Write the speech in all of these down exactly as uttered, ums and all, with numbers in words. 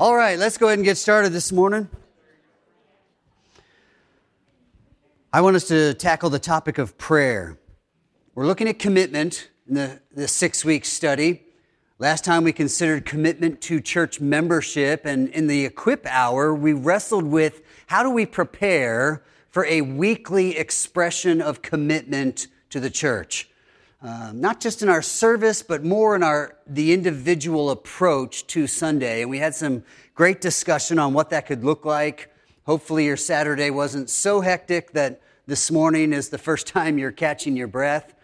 All right, let's go ahead and get started this morning. I want us to tackle the topic of prayer. We're looking at commitment in the, the six-week study. Last time we considered commitment to church membership, and in the Equip Hour, we wrestled with how do we prepare for a weekly expression of commitment to the church. Uh, not just in our service, but more in our the individual approach to Sunday. And we had some great discussion on what that could look like. Hopefully your Saturday wasn't so hectic that this morning is the first time you're catching your breath.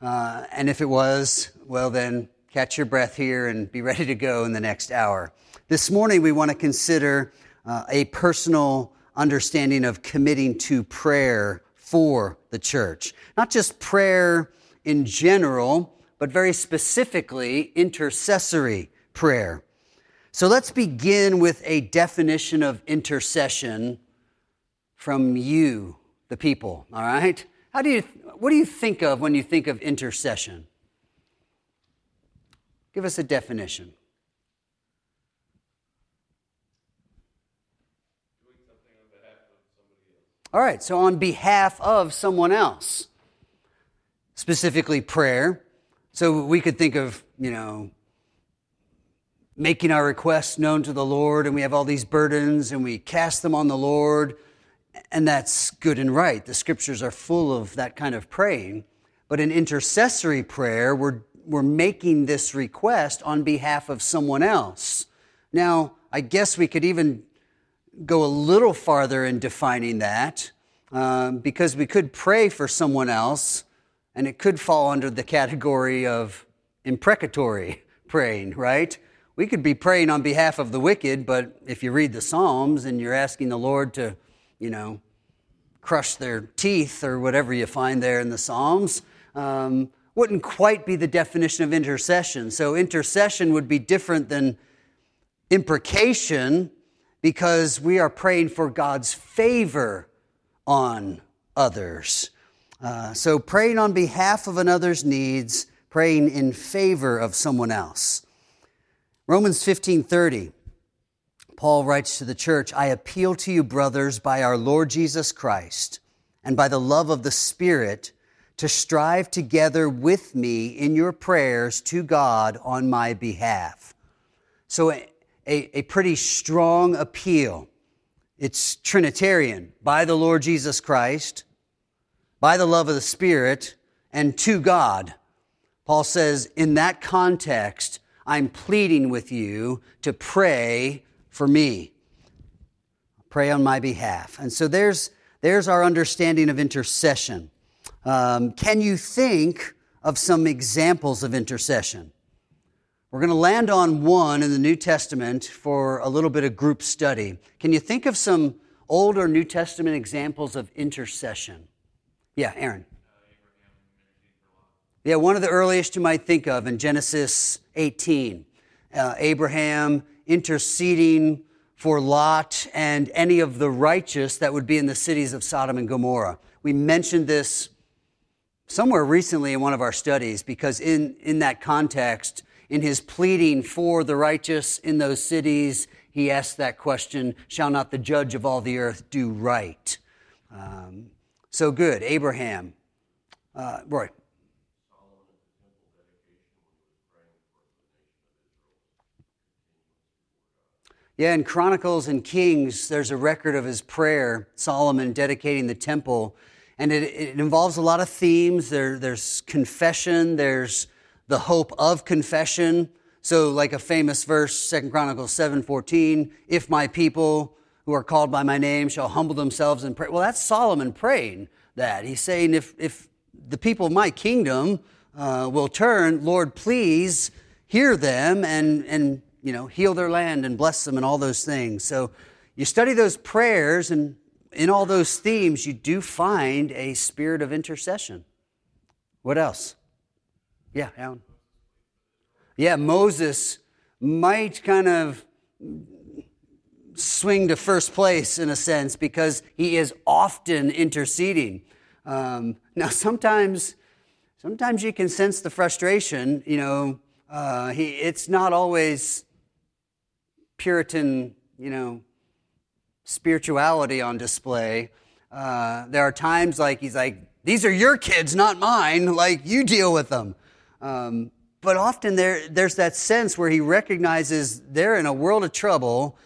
Uh, and if it was, well then, catch your breath here and be ready to go in the next hour. This morning we want to consider uh, a personal understanding of committing to prayer for the church. Not just prayer in general, but very specifically, intercessory prayer. So let's begin with a definition of intercession from you, the people, all right? How do you, what do you think of when you think of intercession? Give us a definition. Doing something on behalf of somebody else. All right, so on behalf of someone else. Specifically prayer. So we could think of, you know, making our requests known to the Lord, and we have all these burdens and we cast them on the Lord, and that's good and right. The scriptures are full of that kind of praying. But in intercessory prayer, we're we're making this request on behalf of someone else. Now, I guess we could even go a little farther in defining that, um, because we could pray for someone else, and it could fall under the category of imprecatory praying, right? We could be praying on behalf of the wicked, but if you read the Psalms and you're asking the Lord to, you know, crush their teeth or whatever you find there in the Psalms, um, wouldn't quite be the definition of intercession. So intercession would be different than imprecation because we are praying for God's favor on others. Uh, so praying on behalf of another's needs, praying in favor of someone else. Romans fifteen thirty, Paul writes to the church, I appeal to you, brothers, by our Lord Jesus Christ and by the love of the Spirit to strive together with me in your prayers to God on my behalf. So a, a, a pretty strong appeal. It's Trinitarian, by the Lord Jesus Christ, by the love of the Spirit, and to God. Paul says, in that context, I'm pleading with you to pray for me. Pray on my behalf. And so there's, there's our understanding of intercession. Um, can you think of some examples of intercession? We're going to land on one in the New Testament for a little bit of group study. Can you think of some Old or New Testament examples of intercession? Yeah, Aaron. Yeah, one of the earliest you might think of in Genesis eighteen. Uh, Abraham interceding for Lot and any of the righteous that would be in the cities of Sodom and Gomorrah. We mentioned this somewhere recently in one of our studies because in, in that context, in his pleading for the righteous in those cities, he asked that question, shall not the judge of all the earth do right? Um So good, Abraham. Uh, Roy. Yeah, in Chronicles and Kings, there's a record of his prayer, Solomon dedicating the temple. And it, it involves a lot of themes. There, there's confession. There's the hope of confession. So like a famous verse, Second Chronicles seven fourteen, if my people who are called by my name shall humble themselves and pray. Well, that's Solomon praying that. He's saying, if if the people of my kingdom uh, will turn, Lord, please hear them and, and you know heal their land and bless them and all those things. So you study those prayers, and in all those themes, you do find a spirit of intercession. What else? Yeah, Alan. Yeah, Moses might kind of swing to first place in a sense because he is often interceding. Um, now, sometimes, sometimes you can sense the frustration. You know, uh, he it's not always Puritan, you know, spirituality on display. Uh, there are times like he's like, these are your kids, not mine. Like, you deal with them. Um, but often there, there's that sense where he recognizes they're in a world of trouble,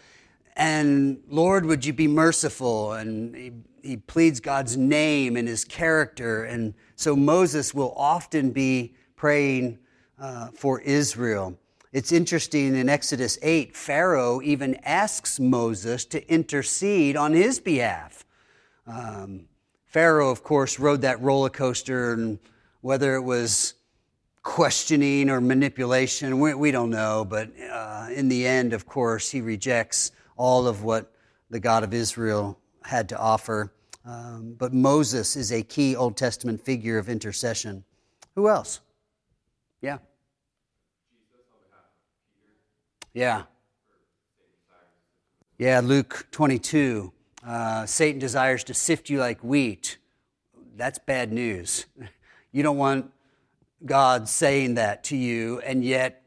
and Lord, would you be merciful? And he, he pleads God's name and his character. And so Moses will often be praying uh, for Israel. It's interesting, in Exodus eight, Pharaoh even asks Moses to intercede on his behalf. Um, Pharaoh, of course, rode that roller coaster, and whether it was questioning or manipulation, we, we don't know. But uh, in the end, of course, he rejects all of what the God of Israel had to offer. Um, but Moses is a key Old Testament figure of intercession. Who else? Yeah. Yeah. Yeah, Luke twenty-two. Uh, Satan desires to sift you like wheat. That's bad news. You don't want God saying that to you, and yet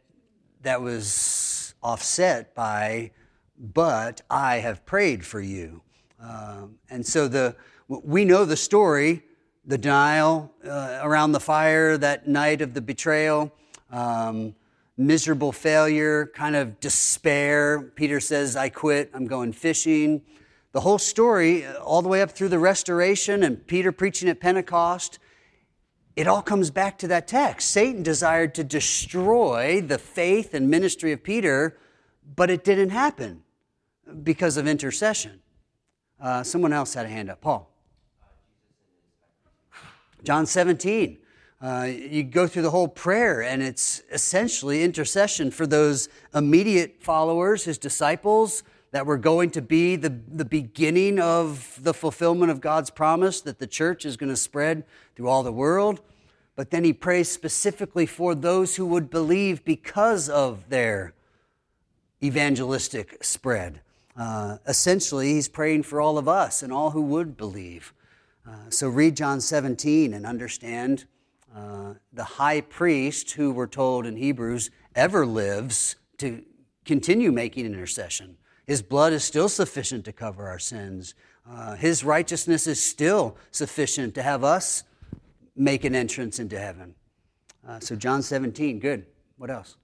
that was offset by, but I have prayed for you. Um, and so the we know the story, the denial uh, around the fire that night of the betrayal, um, miserable failure, kind of despair. Peter says, I quit, I'm going fishing. The whole story, all the way up through the restoration and Peter preaching at Pentecost, it all comes back to that text. Satan desired to destroy the faith and ministry of Peter, but it didn't happen because of intercession. Uh, someone else had a hand up. Paul. John seventeen. Uh, you go through the whole prayer, and it's essentially intercession for those immediate followers, his disciples, that were going to be the, the beginning of the fulfillment of God's promise that the church is going to spread through all the world. But then he prays specifically for those who would believe because of their evangelistic spread. Uh, essentially, he's praying for all of us and all who would believe. Uh, so read John seventeen and understand uh, the high priest, who we're told in Hebrews, ever lives to continue making intercession. His blood is still sufficient to cover our sins. Uh, his righteousness is still sufficient to have us make an entrance into heaven. Uh, so John seventeen, good. What else?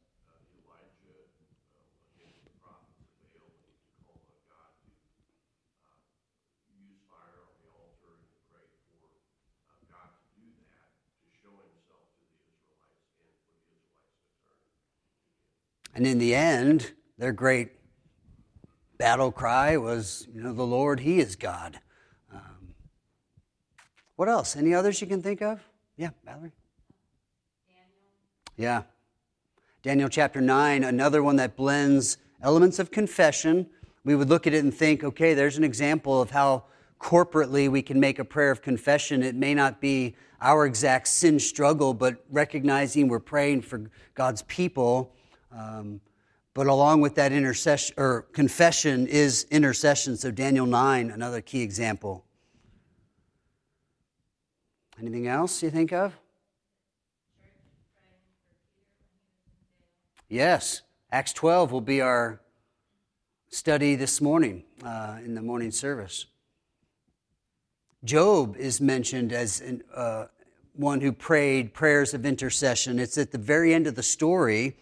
And in the end, their great battle cry was, you know, the Lord, He is God. Um, what else? Any others you can think of? Yeah, Valerie? Daniel. Yeah. Daniel chapter nine, another one that blends elements of confession. We would look at it and think, okay, there's an example of how corporately we can make a prayer of confession. It may not be our exact sin struggle, but recognizing we're praying for God's people. Um, But along with that intercession or confession is intercession. So Daniel nine, another key example. Anything else you think of? Yes. Acts twelve will be our study this morning uh, in the morning service. Job is mentioned as an, uh, one who prayed prayers of intercession. It's at the very end of the story.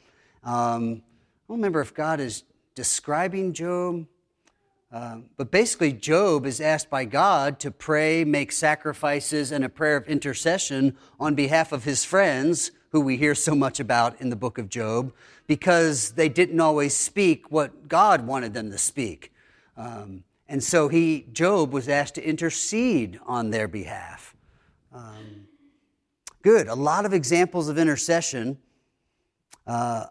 Um, I don't remember if God is describing Job, uh, but basically Job is asked by God to pray, make sacrifices, and a prayer of intercession on behalf of his friends, who we hear so much about in the book of Job, because they didn't always speak what God wanted them to speak. Um, and so he, Job was asked to intercede on their behalf. Um, good. A lot of examples of intercession. Uh,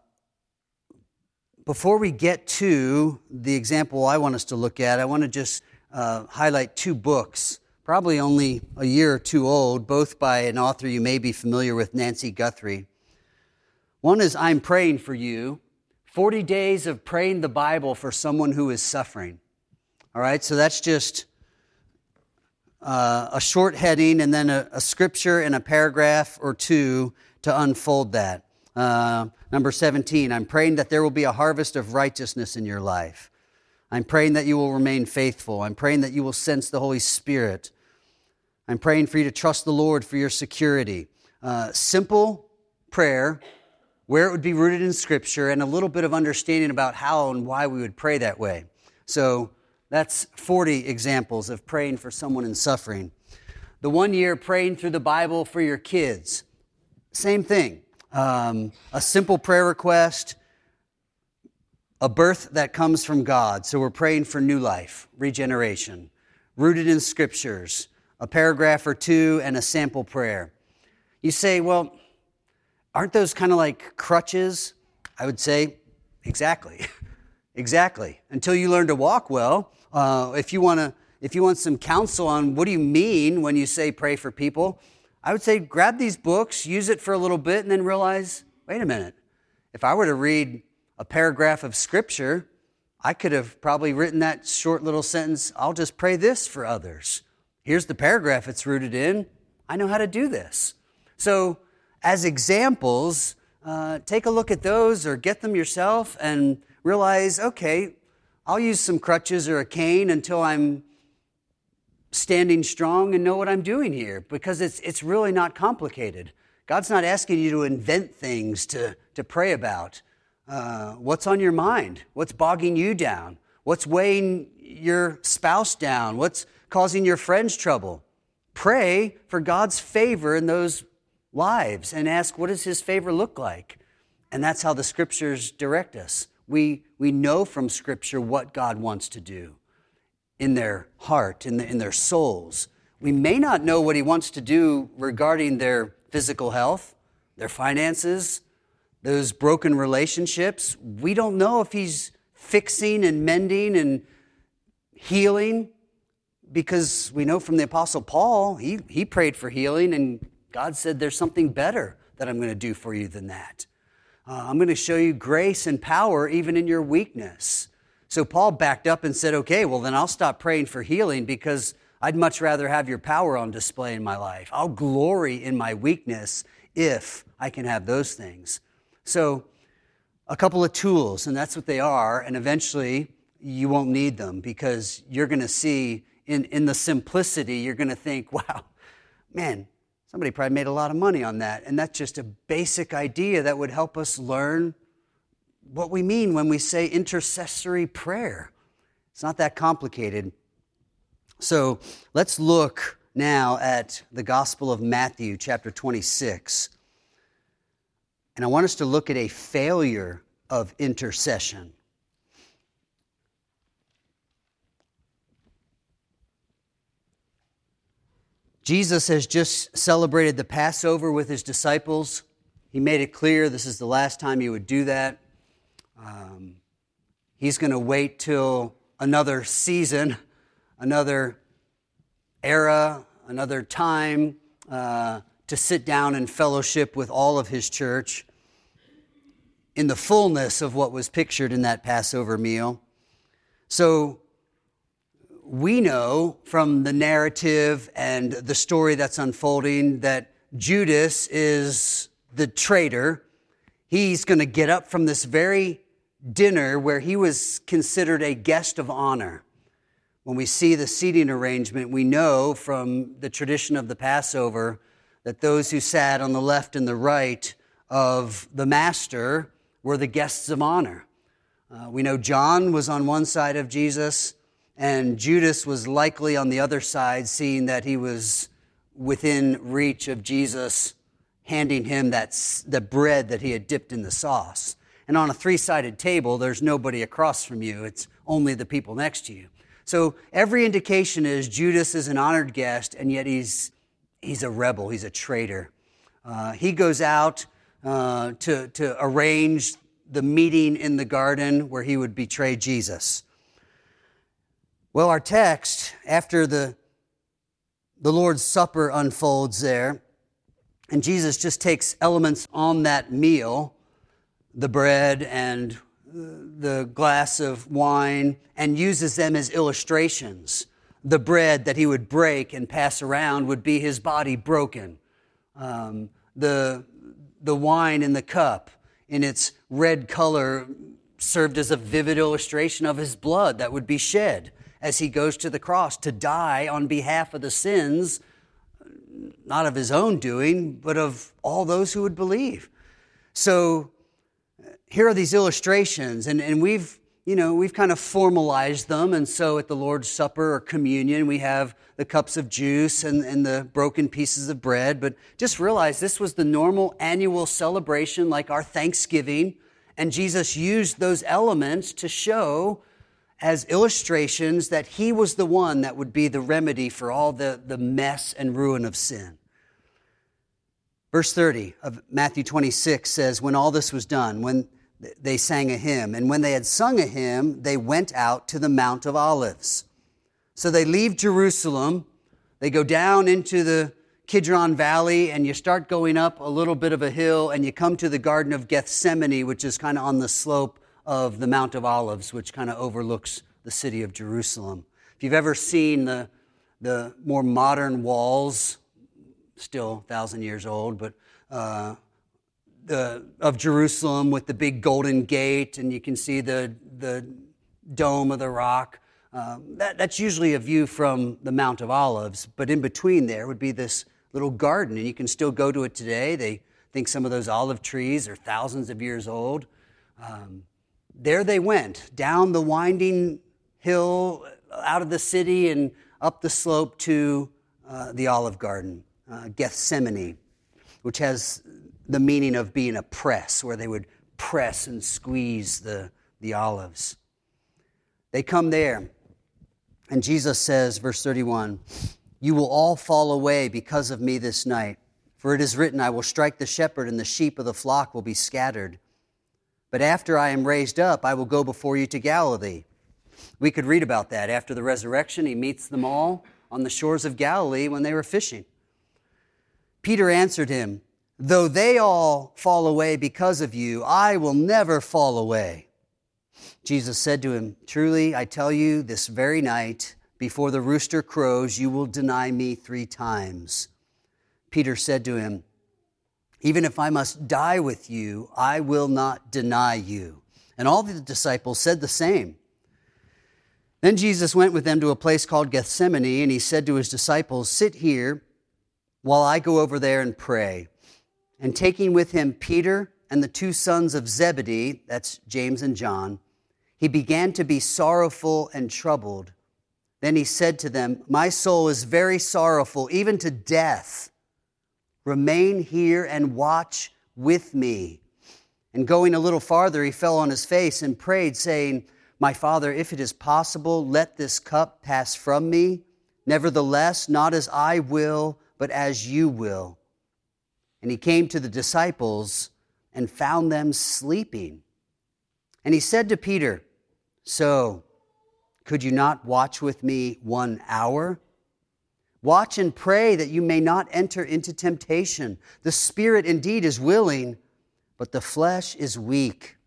Before we get to the example I want us to look at, I want to just uh, highlight two books, probably only a year or two old, both by an author you may be familiar with, Nancy Guthrie. One is I'm Praying for You, forty Days of Praying the Bible for Someone Who is Suffering. All right, so that's just uh, a short heading and then a, a scripture and a paragraph or two to unfold that. Uh, number seventeen, I'm praying that there will be a harvest of righteousness in your life. I'm praying that you will remain faithful. I'm praying that you will sense the Holy Spirit. I'm praying for you to trust the Lord for your security. Uh, simple prayer where it would be rooted in Scripture and a little bit of understanding about how and why we would pray that way. So that's forty examples of praying for someone in suffering. The one year praying through the Bible for your kids, same thing. Um, a simple prayer request, a birth that comes from God. So we're praying for new life, regeneration, rooted in Scriptures, a paragraph or two, and a sample prayer. You say, well, aren't those kind of like crutches? I would say, exactly, exactly. Until you learn to walk well, uh, if you want to, if you want some counsel on what do you mean when you say pray for people, I would say grab these books, use it for a little bit, and then realize, wait a minute, if I were to read a paragraph of Scripture, I could have probably written that short little sentence, I'll just pray this for others. Here's the paragraph it's rooted in. I know how to do this. So as examples, uh, take a look at those or get them yourself and realize, okay, I'll use some crutches or a cane until I'm standing strong and know what I'm doing here, because it's it's really not complicated. God's not asking you to invent things to, to pray about. Uh, what's on your mind? What's bogging you down? What's weighing your spouse down? What's causing your friends trouble? Pray for God's favor in those lives and ask, what does His favor look like? And that's how the Scriptures direct us. We we know from Scripture what God wants to do in their heart, in, the, in their souls. We may not know what He wants to do regarding their physical health, their finances, those broken relationships. We don't know if He's fixing and mending and healing, because we know from the Apostle Paul, he, he prayed for healing, and God said, there's something better that I'm going to do for you than that. Uh, I'm going to show you grace and power even in your weakness. So Paul backed up and said, okay, well, then I'll stop praying for healing because I'd much rather have your power on display in my life. I'll glory in my weakness if I can have those things. So a couple of tools, and that's what they are, and eventually you won't need them because you're going to see In, in the simplicity, you're going to think, wow, man, somebody probably made a lot of money on that. And that's just a basic idea that would help us learn what we mean when we say intercessory prayer. It's not that complicated. So let's look now at the Gospel of Matthew, chapter twenty-six. And I want us to look at a failure of intercession. Jesus has just celebrated the Passover with His disciples. He made it clear this is the last time He would do that. Um, he's going to wait till another season, another era, another time uh, to sit down and fellowship with all of His church in the fullness of what was pictured in that Passover meal. So we know from the narrative and the story that's unfolding that Judas is the traitor. He's going to get up from this very dinner where he was considered a guest of honor. When we see the seating arrangement, we know from the tradition of the Passover that those who sat on the left and the right of the master were the guests of honor. Uh, we know John was on one side of Jesus, and Judas was likely on the other side, seeing that he was within reach of Jesus, handing him that the bread that he had dipped in the sauce. And on a three-sided table, there's nobody across from you. It's only the people next to you. So every indication is Judas is an honored guest, and yet he's he's a rebel. He's a traitor. Uh, he goes out uh, to, to arrange the meeting in the garden where he would betray Jesus. Well, our text, after the, the Lord's Supper unfolds there, and Jesus just takes elements on that meal, the bread and the glass of wine, and uses them as illustrations. The bread that He would break and pass around would be His body broken. Um, the, the wine in the cup in its red color served as a vivid illustration of his blood that would be shed as he goes to the cross to die on behalf of the sins, not of his own doing, but of all those who would believe. So here are these illustrations, and, and we've, you know, we've kind of formalized them. And so at the Lord's Supper or communion, we have the cups of juice and, and the broken pieces of bread. But just realize this was the normal annual celebration, like our Thanksgiving. And Jesus used those elements to show as illustrations that he was the one that would be the remedy for all the, the mess and ruin of sin. Verse thirty of Matthew twenty-six says, when all this was done, when they sang a hymn, and when they had sung a hymn, they went out to the Mount of Olives. So they leave Jerusalem, they go down into the Kidron Valley, and you start going up a little bit of a hill, and you come to the Garden of Gethsemane, which is kind of on the slope of the Mount of Olives, which kind of overlooks the city of Jerusalem. If you've ever seen the, the more modern walls, still a thousand years old, but uh, the, of Jerusalem with the big golden gate, and you can see the, the dome of the rock, uh, that, that's usually a view from the Mount of Olives, but in between there would be this little garden, and you can still go to it today. They think some of those olive trees are thousands of years old. Um, There they went, down the winding hill, out of the city, and up the slope to uh, the Olive Garden, uh, Gethsemane, which has the meaning of being a press, where they would press and squeeze the, the olives. They come there, and Jesus says, verse thirty-one, "You will all fall away because of me this night, for it is written, I will strike the shepherd, and the sheep of the flock will be scattered. But after I am raised up, I will go before you to Galilee." We could read about that. After the resurrection, he meets them all on the shores of Galilee when they were fishing. Peter answered him, "Though they all fall away because of you, I will never fall away." Jesus said to him, "Truly, I tell you, this very night, before the rooster crows, you will deny me three times." Peter said to him, "Even if I must die with you, I will not deny you." And all the disciples said the same. Then Jesus went with them to a place called Gethsemane, and he said to his disciples, "Sit here while I go over there and pray." And taking with him Peter and the two sons of Zebedee, that's James and John, he began to be sorrowful and troubled. Then he said to them, "My soul is very sorrowful, even to death. Remain here and watch with me." And going a little farther, he fell on his face and prayed, saying, "My Father, if it is possible, let this cup pass from me. Nevertheless, not as I will, but as you will." And he came to the disciples and found them sleeping. And he said to Peter, "So, could you not watch with me one hour? Watch and pray that you may not enter into temptation. The spirit indeed is willing, but the flesh is weak."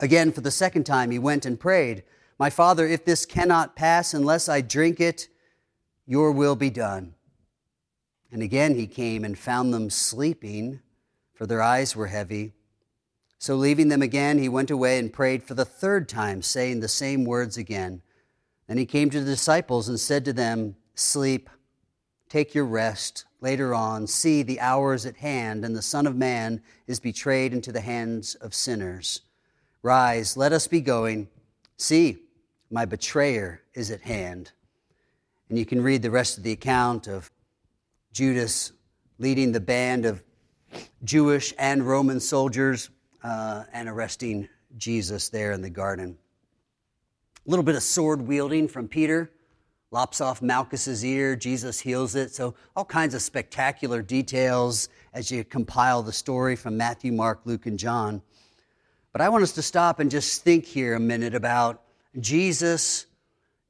Again, for the second time, he went and prayed, "My Father, if this cannot pass unless I drink it, your will be done." And again he came and found them sleeping, for their eyes were heavy. So leaving them again, he went away and prayed for the third time, saying the same words again. Then he came to the disciples and said to them, "Sleep, take your rest. Later on, see, the hour is at hand, and the Son of Man is betrayed into the hands of sinners. Rise, let us be going. See, my betrayer is at hand." And you can read the rest of the account of Judas leading the band of Jewish and Roman soldiers uh, and arresting Jesus there in the garden. A little bit of sword wielding from Peter. Lops off Malchus's ear, Jesus heals it. So all kinds of spectacular details as you compile the story from Matthew, Mark, Luke, and John. But I want us to stop and just think here a minute about Jesus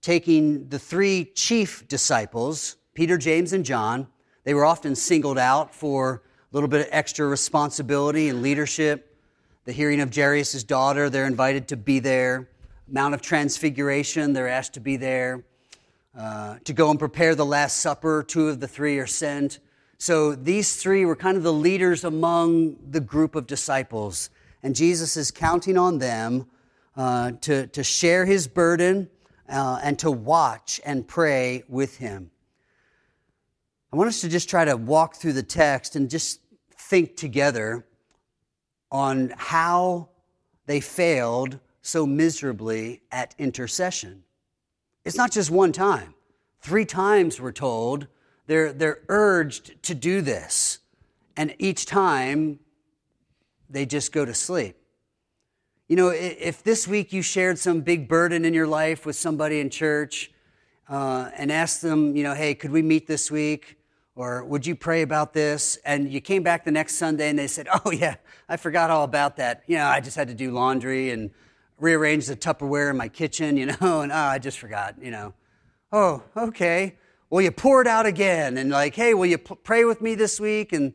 taking the three chief disciples, Peter, James, and John. They were often singled out for a little bit of extra responsibility and leadership. The hearing of Jairus' daughter, they're invited to be there. Mount of Transfiguration, they're asked to be there. Uh, to go and prepare the Last Supper, two of the three are sent. So these three were kind of the leaders among the group of disciples. And Jesus is counting on them uh, to, to share his burden uh, and to watch and pray with him. I want us to just try to walk through the text and just think together on how they failed so miserably at intercession. It's not just one time. Three times we're told. They're, they're urged to do this. And each time, they just go to sleep. You know, if this week you shared some big burden in your life with somebody in church uh, and asked them, you know, hey, could we meet this week? Or would you pray about this? And you came back the next Sunday and they said, oh, yeah, I forgot all about that. You know, I just had to do laundry and rearrange the Tupperware in my kitchen, you know, and oh, I just forgot, you know. Oh, okay. Well, you pour it out again and like, hey, will you p- pray with me this week? And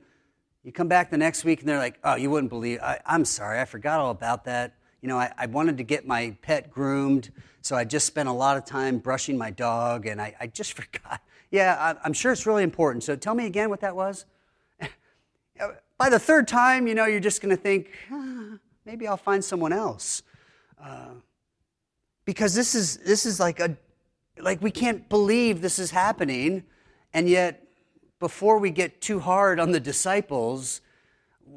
you come back the next week and they're like, oh, you wouldn't believe, I, I'm sorry, I forgot all about that. You know, I, I wanted to get my pet groomed, so I just spent a lot of time brushing my dog and I, I just forgot. Yeah, I, I'm sure it's really important, so tell me again what that was. By the third time, you know, you're just going to think, ah, maybe I'll find someone else. Uh, because this is this is like a Like, we can't believe this is happening, and yet before we get too hard on the disciples,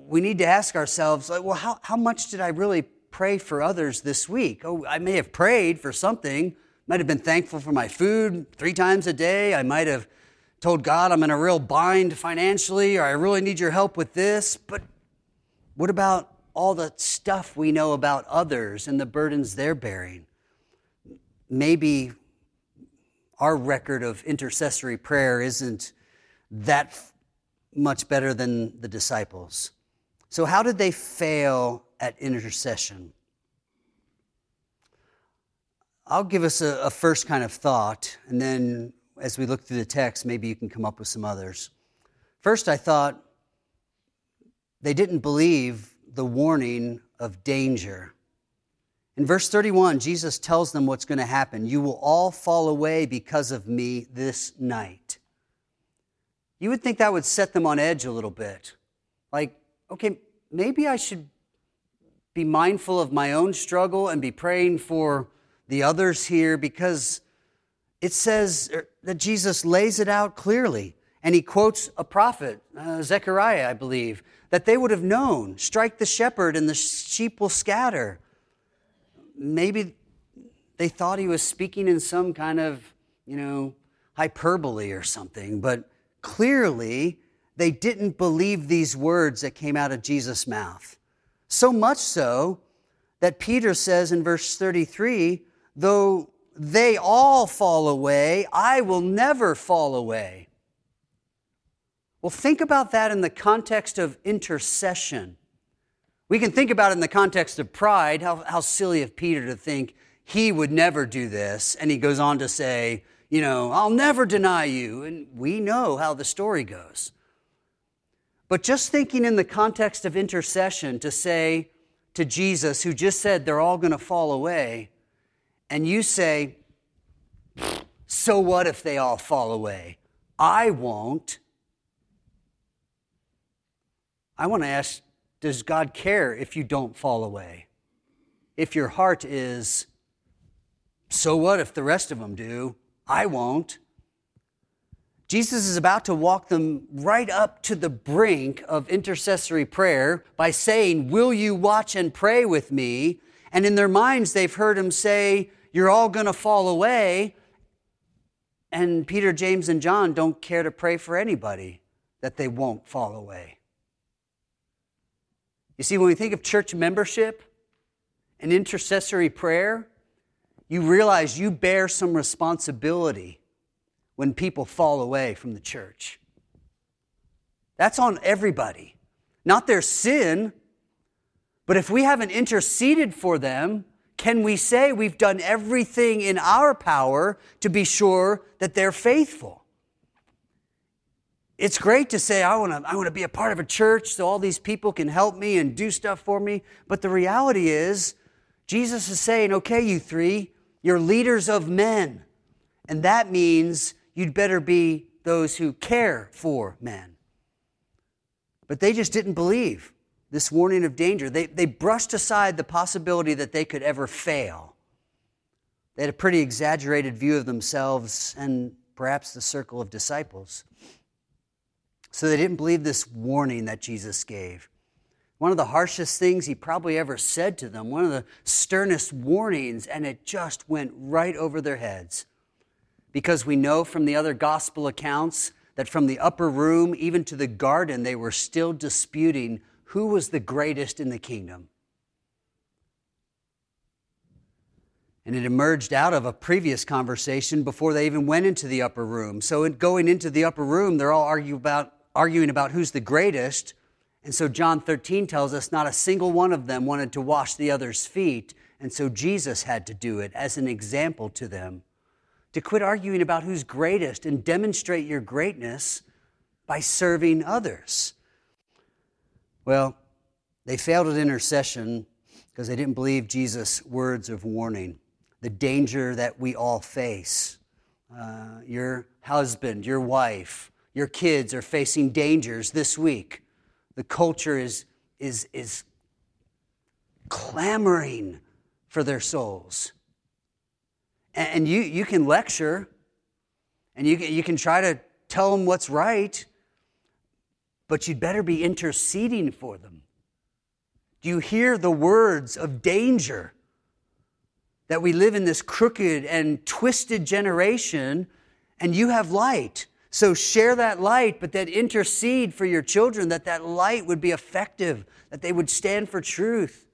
we need to ask ourselves, like, well, how, how much did I really pray for others this week? Oh, I may have prayed for something. Might have been thankful for my food three times a day. I might have told God I'm in a real bind financially, or I really need your help with this. But what about all the stuff we know about others and the burdens they're bearing? Maybe our record of intercessory prayer isn't that f- much better than the disciples. So how did they fail at intercession? I'll give us a, a first kind of thought, and then as we look through the text, maybe you can come up with some others. First, I thought they didn't believe the warning of danger. In verse thirty-one, Jesus tells them what's going to happen. You will all fall away because of me this night. You would think that would set them on edge a little bit. Like, okay, maybe I should be mindful of my own struggle and be praying for the others here, because it says that Jesus lays it out clearly. And he quotes a prophet, uh, Zechariah, I believe, that they would have known, strike the shepherd and the sheep will scatter. Maybe they thought he was speaking in some kind of, you know, hyperbole or something, but clearly they didn't believe these words that came out of Jesus' mouth. So much so that Peter says in verse thirty-three, though they all fall away, I will never fall away. Well, think about that in the context of intercession. We can think about it in the context of pride, how, how silly of Peter to think he would never do this. And he goes on to say, you know, I'll never deny you. And we know how the story goes. But just thinking in the context of intercession to say to Jesus, who just said they're all going to fall away, and you say, so what if they all fall away? I won't. I want to ask, does God care if you don't fall away? If your heart is, so what if the rest of them do? I won't. Jesus is about to walk them right up to the brink of intercessory prayer by saying, will you watch and pray with me? And in their minds, they've heard him say, you're all going to fall away. And Peter, James, and John don't care to pray for anybody that they won't fall away. You see, when we think of church membership and intercessory prayer, you realize you bear some responsibility when people fall away from the church. That's on everybody, not their sin, but if we haven't interceded for them, can we say we've done everything in our power to be sure that they're faithful? It's great to say, I want to I want to be a part of a church so all these people can help me and do stuff for me. But the reality is, Jesus is saying, okay, you three, you're leaders of men. And that means you'd better be those who care for men. But they just didn't believe this warning of danger. They, they brushed aside the possibility that they could ever fail. They had a pretty exaggerated view of themselves and perhaps the circle of disciples. So they didn't believe this warning that Jesus gave. One of the harshest things he probably ever said to them, one of the sternest warnings, and it just went right over their heads. Because we know from the other gospel accounts that from the upper room, even to the garden, they were still disputing who was the greatest in the kingdom. And it emerged out of a previous conversation before they even went into the upper room. So in going into the upper room, they're all argue about, arguing about who's the greatest. And so John thirteen tells us not a single one of them wanted to wash the other's feet. And so Jesus had to do it as an example to them, to quit arguing about who's greatest and demonstrate your greatness by serving others. Well, they failed at intercession because they didn't believe Jesus' words of warning, the danger that we all face. Uh, your husband, your wife, your kids are facing dangers this week. The culture is, is, is clamoring for their souls. And you, you can lecture, and you can, you can try to tell them what's right, but you'd better be interceding for them. Do you hear the words of danger? That we live in this crooked and twisted generation, and you have light. So share that light, but then intercede for your children, that that light would be effective, that they would stand for truth,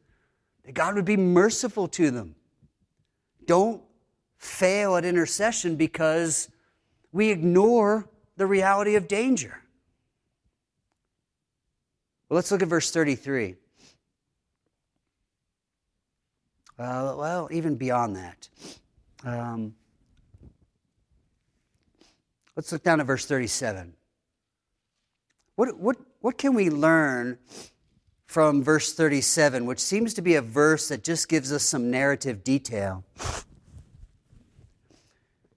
that God would be merciful to them. Don't fail at intercession because we ignore the reality of danger. Well, let's look at verse thirty-three. Uh, well, even beyond that. Um, let's look down at verse thirty-seven. What, what, what can we learn from verse thirty-seven, which seems to be a verse that just gives us some narrative detail?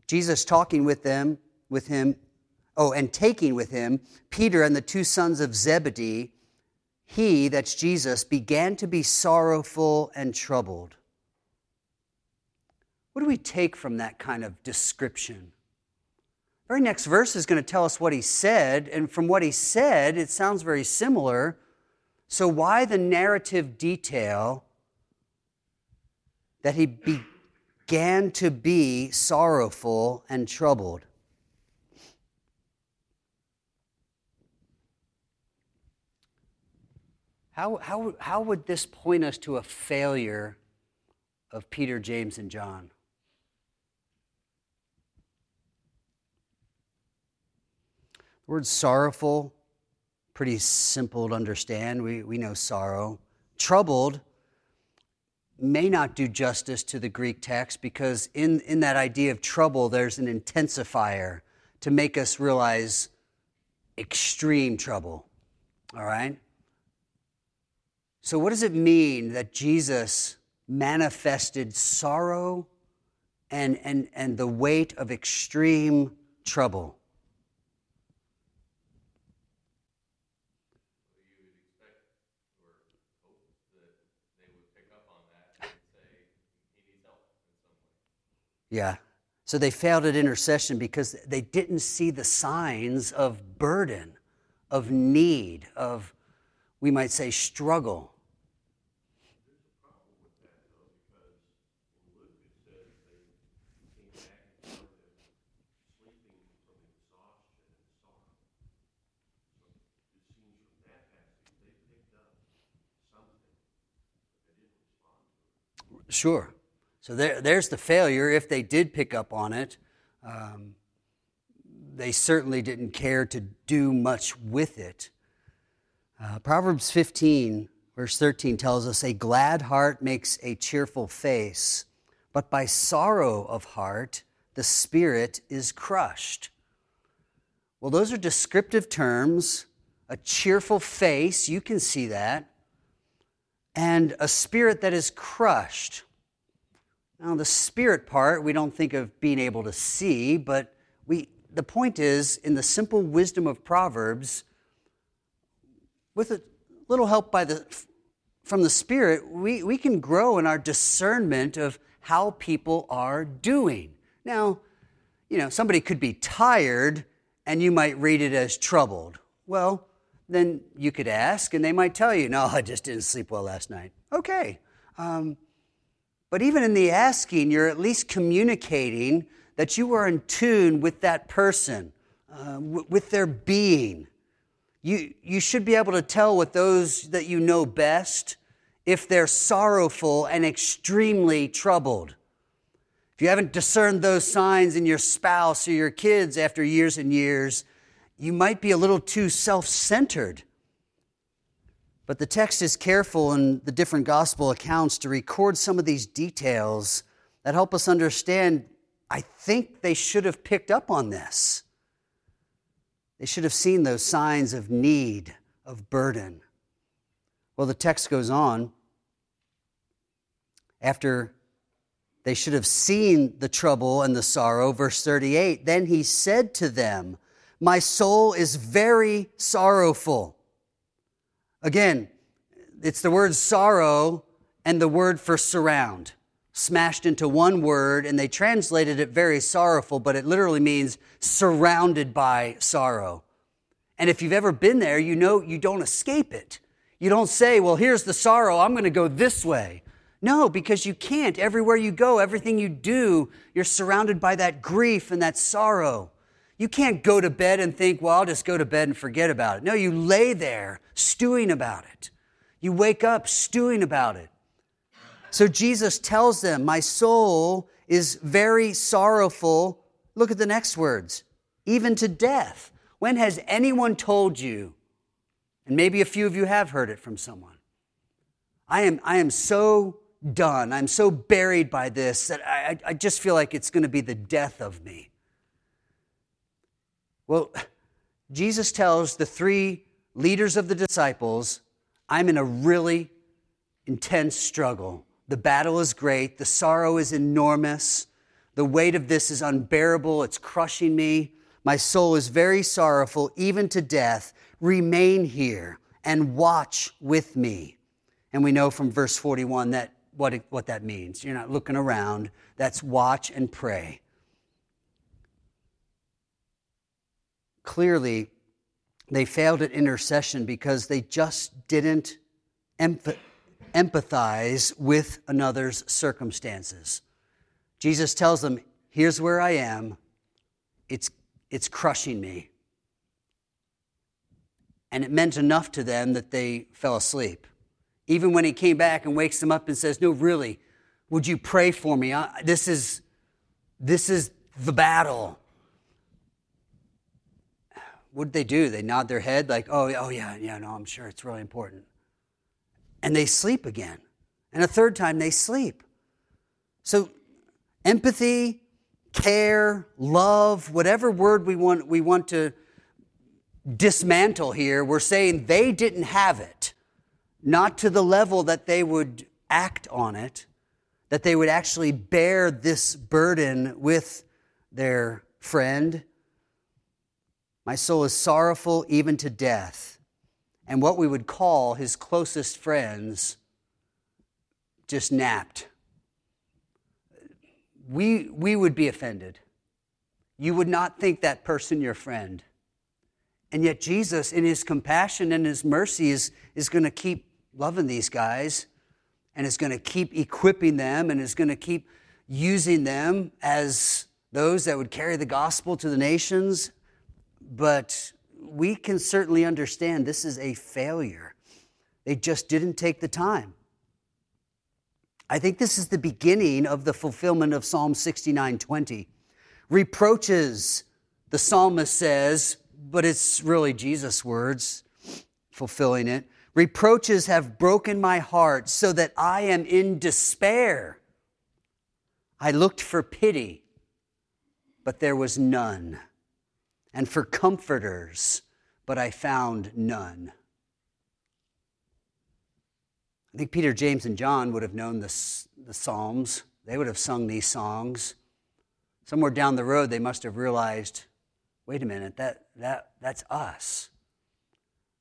Jesus talking with them, with him, oh, and taking with him Peter and the two sons of Zebedee, he, that's Jesus, began to be sorrowful and troubled. What do we take from that kind of description? The very next verse is going to tell us what he said, and from what he said, it sounds very similar. So why the narrative detail that he began? began to be sorrowful and troubled? How, how, how would this point us to a failure of Peter, James, and John? The word sorrowful, pretty simple to understand. We, we know sorrow. Troubled may not do justice to the Greek text because in, in that idea of trouble, there's an intensifier to make us realize extreme trouble, all right? So what does it mean that Jesus manifested sorrow and, and, and the weight of extreme trouble? Yeah, so they failed at intercession because they didn't see the signs of burden, of need, of, we might say, struggle. Sure. So there, there's the failure. If they did pick up on it, um, they certainly didn't care to do much with it. Uh, Proverbs fifteen, verse thirteen tells us, a glad heart makes a cheerful face, but by sorrow of heart, the spirit is crushed. Well, those are descriptive terms. A cheerful face, you can see that, and a spirit that is crushed. Now, the spirit part, we don't think of being able to see, but we the point is, in the simple wisdom of Proverbs, with a little help by the from the Spirit, we, we can grow in our discernment of how people are doing. Now, you know, somebody could be tired, and you might read it as troubled. Well, then you could ask, and they might tell you, no, I just didn't sleep well last night. Okay. Um, but even in the asking, you're at least communicating that you are in tune with that person, uh, w- with their being. You, you should be able to tell with those that you know best if they're sorrowful and extremely troubled. If you haven't discerned those signs in your spouse or your kids after years and years, you might be a little too self-centered. But the text is careful in the different gospel accounts to record some of these details that help us understand, I think they should have picked up on this. They should have seen those signs of need, of burden. Well, the text goes on. After they should have seen the trouble and the sorrow, verse thirty-eight, then he said to them, my soul is very sorrowful. Again, it's the word sorrow and the word for surround, smashed into one word, and they translated it very sorrowful, but it literally means surrounded by sorrow. And if you've ever been there, you know you don't escape it. You don't say, well, here's the sorrow, I'm going to go this way. No, because you can't. Everywhere you go, everything you do, you're surrounded by that grief and that sorrow. You can't go to bed and think, well, I'll just go to bed and forget about it. No, you lay there stewing about it. You wake up stewing about it. So Jesus tells them, my soul is very sorrowful. Look at the next words, even to death. When has anyone told you, and maybe a few of you have heard it from someone, I am, I am so done, I'm so buried by this that I, I just feel like it's going to be the death of me. Well, Jesus tells the three leaders of the disciples, I'm in a really intense struggle. The battle is great. The sorrow is enormous. The weight of this is unbearable. It's crushing me. My soul is very sorrowful, even to death. Remain here and watch with me. And we know from verse forty-one that what, it, what that means. You're not looking around. That's watch and pray. Clearly, they failed at intercession because they just didn't emph- empathize with another's circumstances. Jesus tells them, here's where I am. It's, it's crushing me. And it meant enough to them that they fell asleep. Even when he came back and wakes them up and says, no, really, would you pray for me? I, this is, this is the battle. What did they do? They nod their head like, oh, oh yeah, yeah, no, I'm sure it's really important. And they sleep again. And a third time they sleep. So empathy, care, love, whatever word we want, we want to dismantle here, we're saying they didn't have it. Not to the level that they would act on it, that they would actually bear this burden with their friend. My soul is sorrowful even to death. And what we would call his closest friends just napped. We, we would be offended. You would not think that person your friend. And yet Jesus, in his compassion and his mercy, is, is going to keep loving these guys and is going to keep equipping them and is going to keep using them as those that would carry the gospel to the nations. But we can certainly understand this is a failure. They just didn't take the time. I think this is the beginning of the fulfillment of Psalm sixty-nine twenty. Reproaches, the psalmist says, but it's really Jesus' words fulfilling it. Reproaches have broken my heart so that I am in despair. I looked for pity, but there was none. And for comforters, but I found none. I think Peter, James, and John would have known this, the Psalms. They would have sung these songs. Somewhere down the road, they must have realized, wait a minute, that, that, that's us.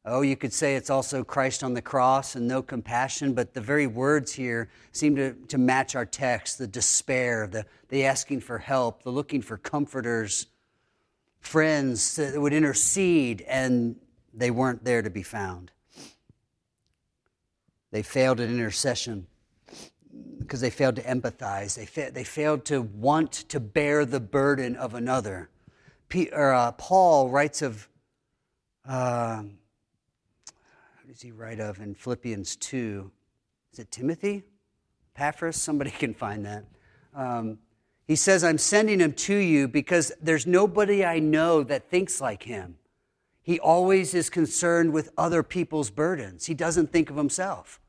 Oh, you could say it's also Christ on the cross and no compassion, but the very words here seem to, to match our text, the despair, the, the asking for help, the looking for comforters, friends that would intercede, and they weren't there to be found. They failed at intercession because they failed to empathize. They, fa- they failed to want to bear the burden of another. P- or, uh, Paul writes of... Uh, does he write of in Philippians two? Is it Timothy? Epaphras? Somebody can find that. Um, he says, I'm sending him to you because there's nobody I know that thinks like him. He always is concerned with other people's burdens. He doesn't think of himself.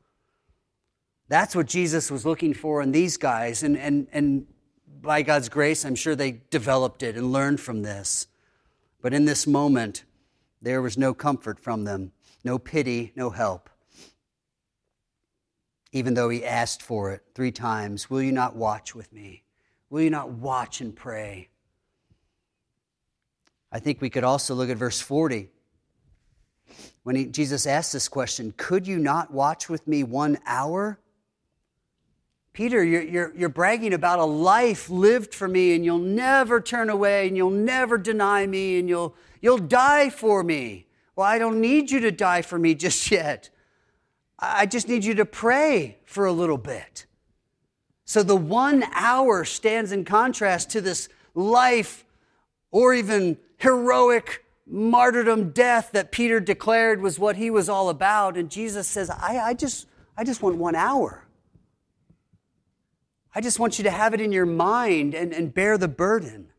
That's what Jesus was looking for in these guys. And, and, and by God's grace, I'm sure they developed it and learned from this. But in this moment, there was no comfort from them. No pity, no help. Even though he asked for it three times, will you not watch with me? Will you not watch and pray? I think we could also look at verse forty. When he, Jesus asked this question, could you not watch with me one hour? Peter, you're, you're, you're bragging about a life lived for me, and you'll never turn away, and you'll never deny me, and you'll, you'll die for me. Well, I don't need you to die for me just yet. I just need you to pray for a little bit. So the one hour stands in contrast to this life or even heroic martyrdom death that Peter declared was what he was all about. And Jesus says, I, I just, I just want one hour. I just want you to have it in your mind and, and bear the burden.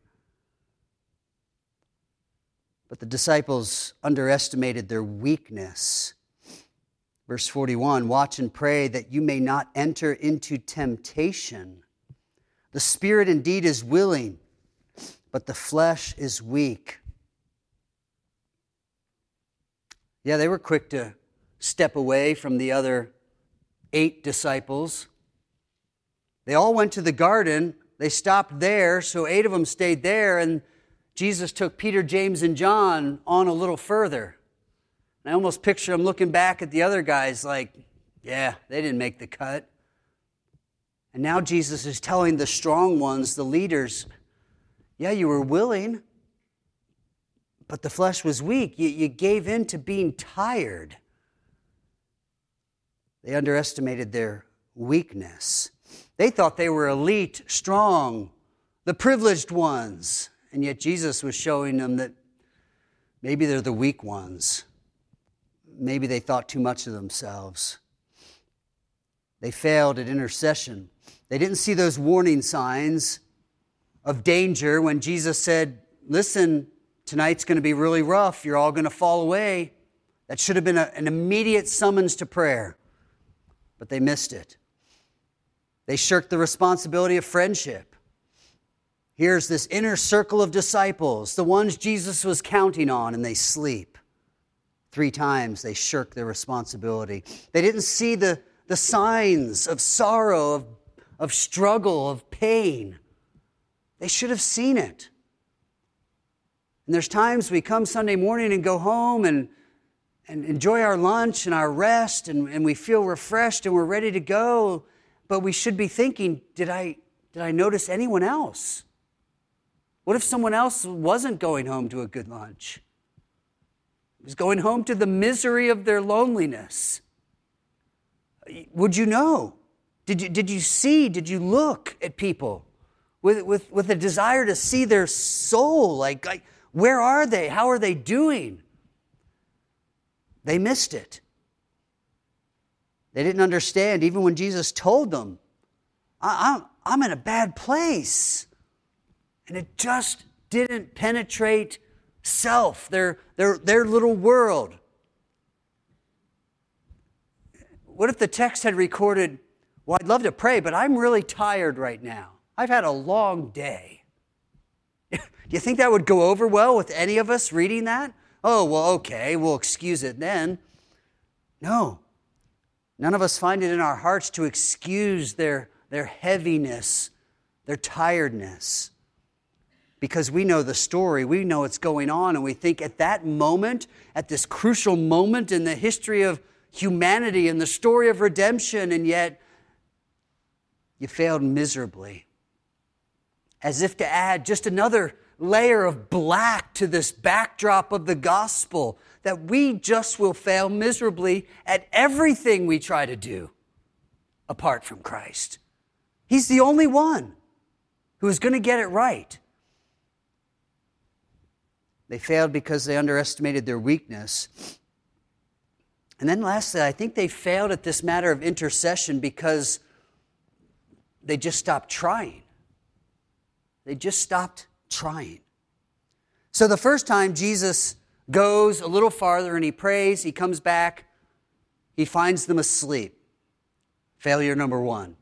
But the disciples underestimated their weakness. Verse forty-one, watch and pray that you may not enter into temptation. The spirit indeed is willing, but the flesh is weak. Yeah, they were quick to step away from the other eight disciples. They all went to the garden. They stopped there, so eight of them stayed there, and Jesus took Peter, James, and John on a little further. And I almost picture him looking back at the other guys like, yeah, they didn't make the cut. And now Jesus is telling the strong ones, the leaders, yeah, you were willing, but the flesh was weak. You, you gave in to being tired. They underestimated their weakness. They thought they were elite, strong, the privileged ones. And yet Jesus was showing them that maybe they're the weak ones. Maybe they thought too much of themselves. They failed at intercession. They didn't see those warning signs of danger when Jesus said, listen, tonight's going to be really rough. You're all going to fall away. That should have been a, an immediate summons to prayer. But they missed it. They shirked the responsibility of friendship. Here's this inner circle of disciples, the ones Jesus was counting on, and they sleep. Three times they shirk their responsibility. They didn't see the, the signs of sorrow, of, of struggle, of pain. They should have seen it. And there's times we come Sunday morning and go home and, and enjoy our lunch and our rest, and, and we feel refreshed and we're ready to go, but we should be thinking, did I, did I notice anyone else? What if someone else wasn't going home to a good lunch? Was going home to the misery of their loneliness? Would you know? Did you, did you see, did you look at people with, with, with a desire to see their soul? Like, like, where are they? How are they doing? They missed it. They didn't understand, even when Jesus told them, I, I'm, I'm in a bad place. And it just didn't penetrate self, their, their, their little world. What if the text had recorded, well, I'd love to pray, but I'm really tired right now. I've had a long day. Do you think that would go over well with any of us reading that? Oh, well, okay, we'll excuse it then. No. None of us find it in our hearts to excuse their, their heaviness, their tiredness. because we know the story, we know what's going on, and we think at that moment, at this crucial moment in the history of humanity and the story of redemption, and yet you failed miserably. As if to add just another layer of black to this backdrop of the gospel, that we just will fail miserably at everything we try to do apart from Christ. He's the only one who is going to get it right. They failed because they underestimated their weakness. And then lastly, I think they failed at this matter of intercession because they just stopped trying. They just stopped trying. So the first time Jesus goes a little farther and he prays, he comes back, he finds them asleep. Failure number one.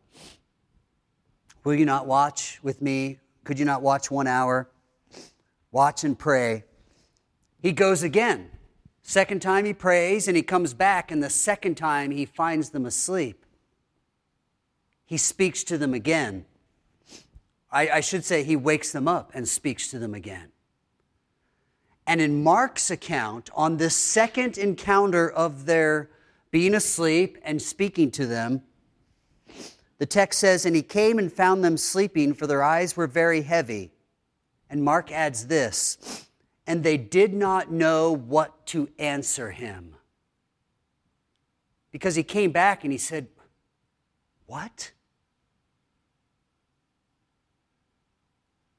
Will you not watch with me? Could you not watch one hour? Watch and pray. He goes again. Second time he prays and he comes back, and the second time he finds them asleep. He speaks to them again. I, I should say he wakes them up and speaks to them again. And in Mark's account, on this second encounter of their being asleep and speaking to them, the text says, and he came and found them sleeping, for their eyes were very heavy. And Mark adds this, and they did not know what to answer him. Because he came back and he said, what?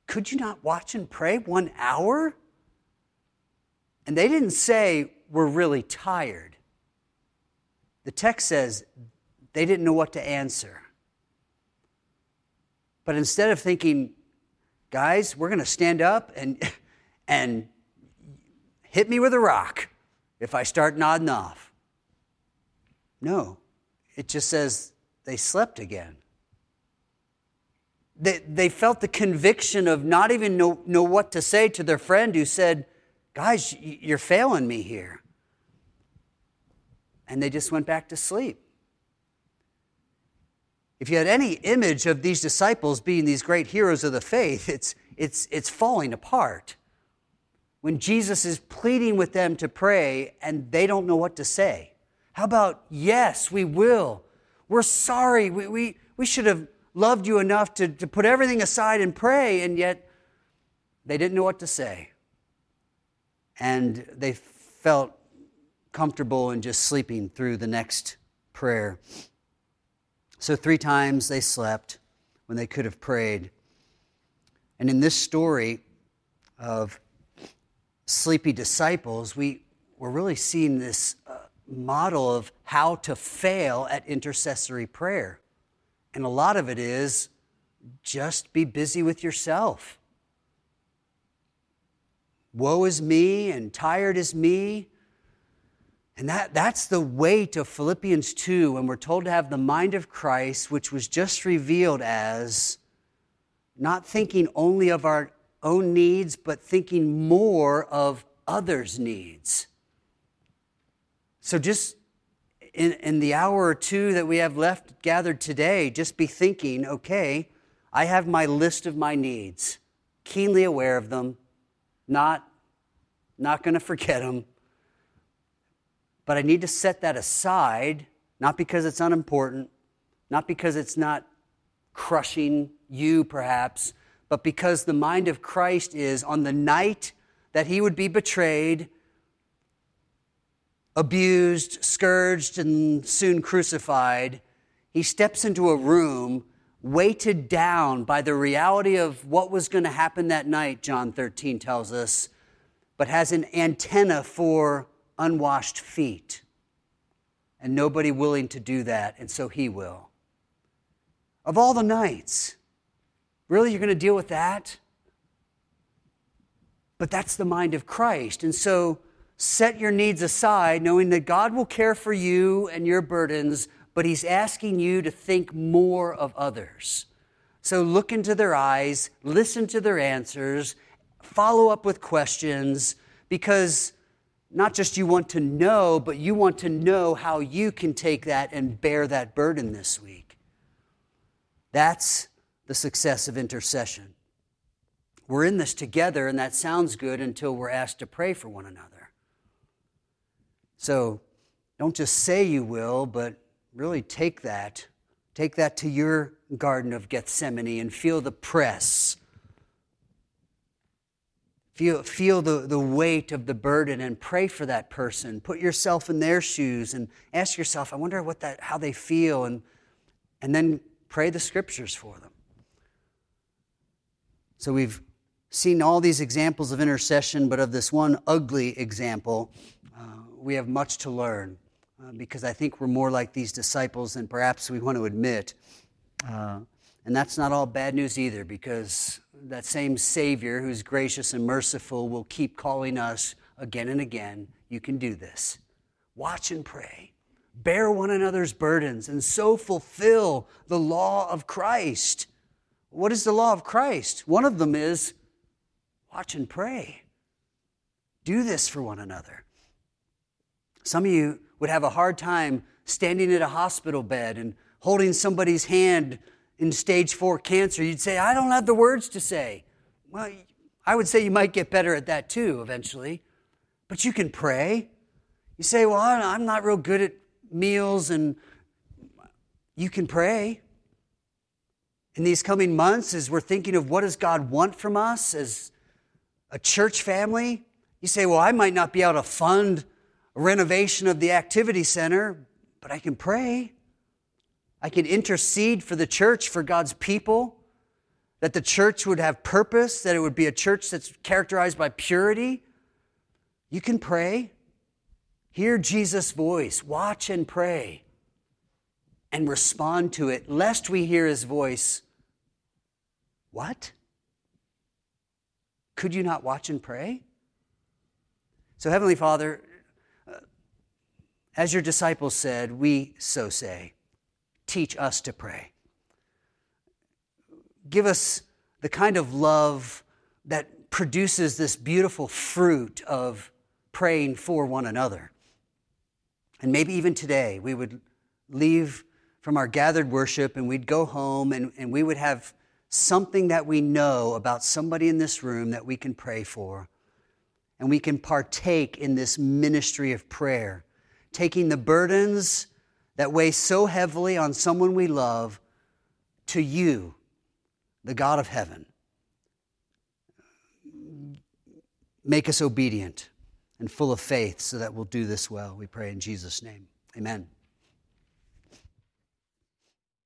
Could you not watch and pray one hour? And they didn't say, we're really tired. The text says they didn't know what to answer. But instead of thinking, guys, we're going to stand up and, and hit me with a rock if I start nodding off. No, it just says they slept again. They, they felt the conviction of not even know, know what to say to their friend who said, guys, you're failing me here. And they just went back to sleep. If you had any image of these disciples being these great heroes of the faith, it's, it's, it's falling apart. When Jesus is pleading with them to pray and they don't know what to say. How about, yes, we will. We're sorry. We, we, we should have loved you enough to, to put everything aside and pray, and yet they didn't know what to say. And they felt comfortable in just sleeping through the next prayer. So three times they slept when they could have prayed. And in this story of sleepy disciples, we, we're really seeing this uh, model of how to fail at intercessory prayer. And a lot of it is just be busy with yourself. Woe is me and tired is me. And that, that's the weight of Philippians two when we're told to have the mind of Christ, which was just revealed as not thinking only of our own needs, but thinking more of others' needs. So just in, in the hour or two that we have left gathered today, just be thinking, okay, I have my list of my needs, keenly aware of them, not, not going to forget them. But I need to set that aside, not because it's unimportant, not because it's not crushing you perhaps, but because the mind of Christ is on the night that he would be betrayed, abused, scourged, and soon crucified, he steps into a room weighted down by the reality of what was going to happen that night, John thirteen tells us, but has an antenna for unwashed feet, and nobody willing to do that, and so he will. Of all the nights, really, you're going to deal with that? But that's the mind of Christ, and so set your needs aside, knowing that God will care for you and your burdens, but he's asking you to think more of others. So look into their eyes, listen to their answers, follow up with questions, because not just you want to know, but you want to know how you can take that and bear that burden this week. That's the success of intercession. We're in this together, and that sounds good until we're asked to pray for one another. So don't just say you will, but really take that. Take that to your Garden of Gethsemane and feel the press. Feel, feel the, the weight of the burden and pray for that person. Put yourself in their shoes and ask yourself, I wonder what that, how they feel, and, and then pray the scriptures for them. So we've seen all these examples of intercession, but of this one ugly example, uh, we have much to learn, uh, because I think we're more like these disciples than perhaps we want to admit. Uh, and that's not all bad news either, because that same Savior who's gracious and merciful will keep calling us again and again, you can do this. Watch and pray. Bear one another's burdens and so fulfill the law of Christ. What is the law of Christ? One of them is watch and pray. Do this for one another. Some of you would have a hard time standing at a hospital bed and holding somebody's hand in stage four cancer. You'd say, I don't have the words to say. Well, I would say you might get better at that too eventually, but you can pray. You say, well, I'm not real good at meals, and you can pray. In these coming months, as we're thinking of what does God want from us as a church family, you say, well, I might not be able to fund a renovation of the activity center, but I can pray. I can intercede for the church, for God's people, that the church would have purpose, that it would be a church that's characterized by purity. You can pray. Hear Jesus' voice. Watch and pray. And respond to it, lest we hear his voice. What? Could you not watch and pray? So, Heavenly Father, as your disciples said, we so say, teach us to pray. Give us the kind of love that produces this beautiful fruit of praying for one another. And maybe even today we would leave from our gathered worship and we'd go home and, and we would have something that we know about somebody in this room that we can pray for. And we can partake in this ministry of prayer, taking the burdens that weigh so heavily on someone we love to you, the God of heaven. Make us obedient and full of faith so that we'll do this well. We pray in Jesus' name. Amen.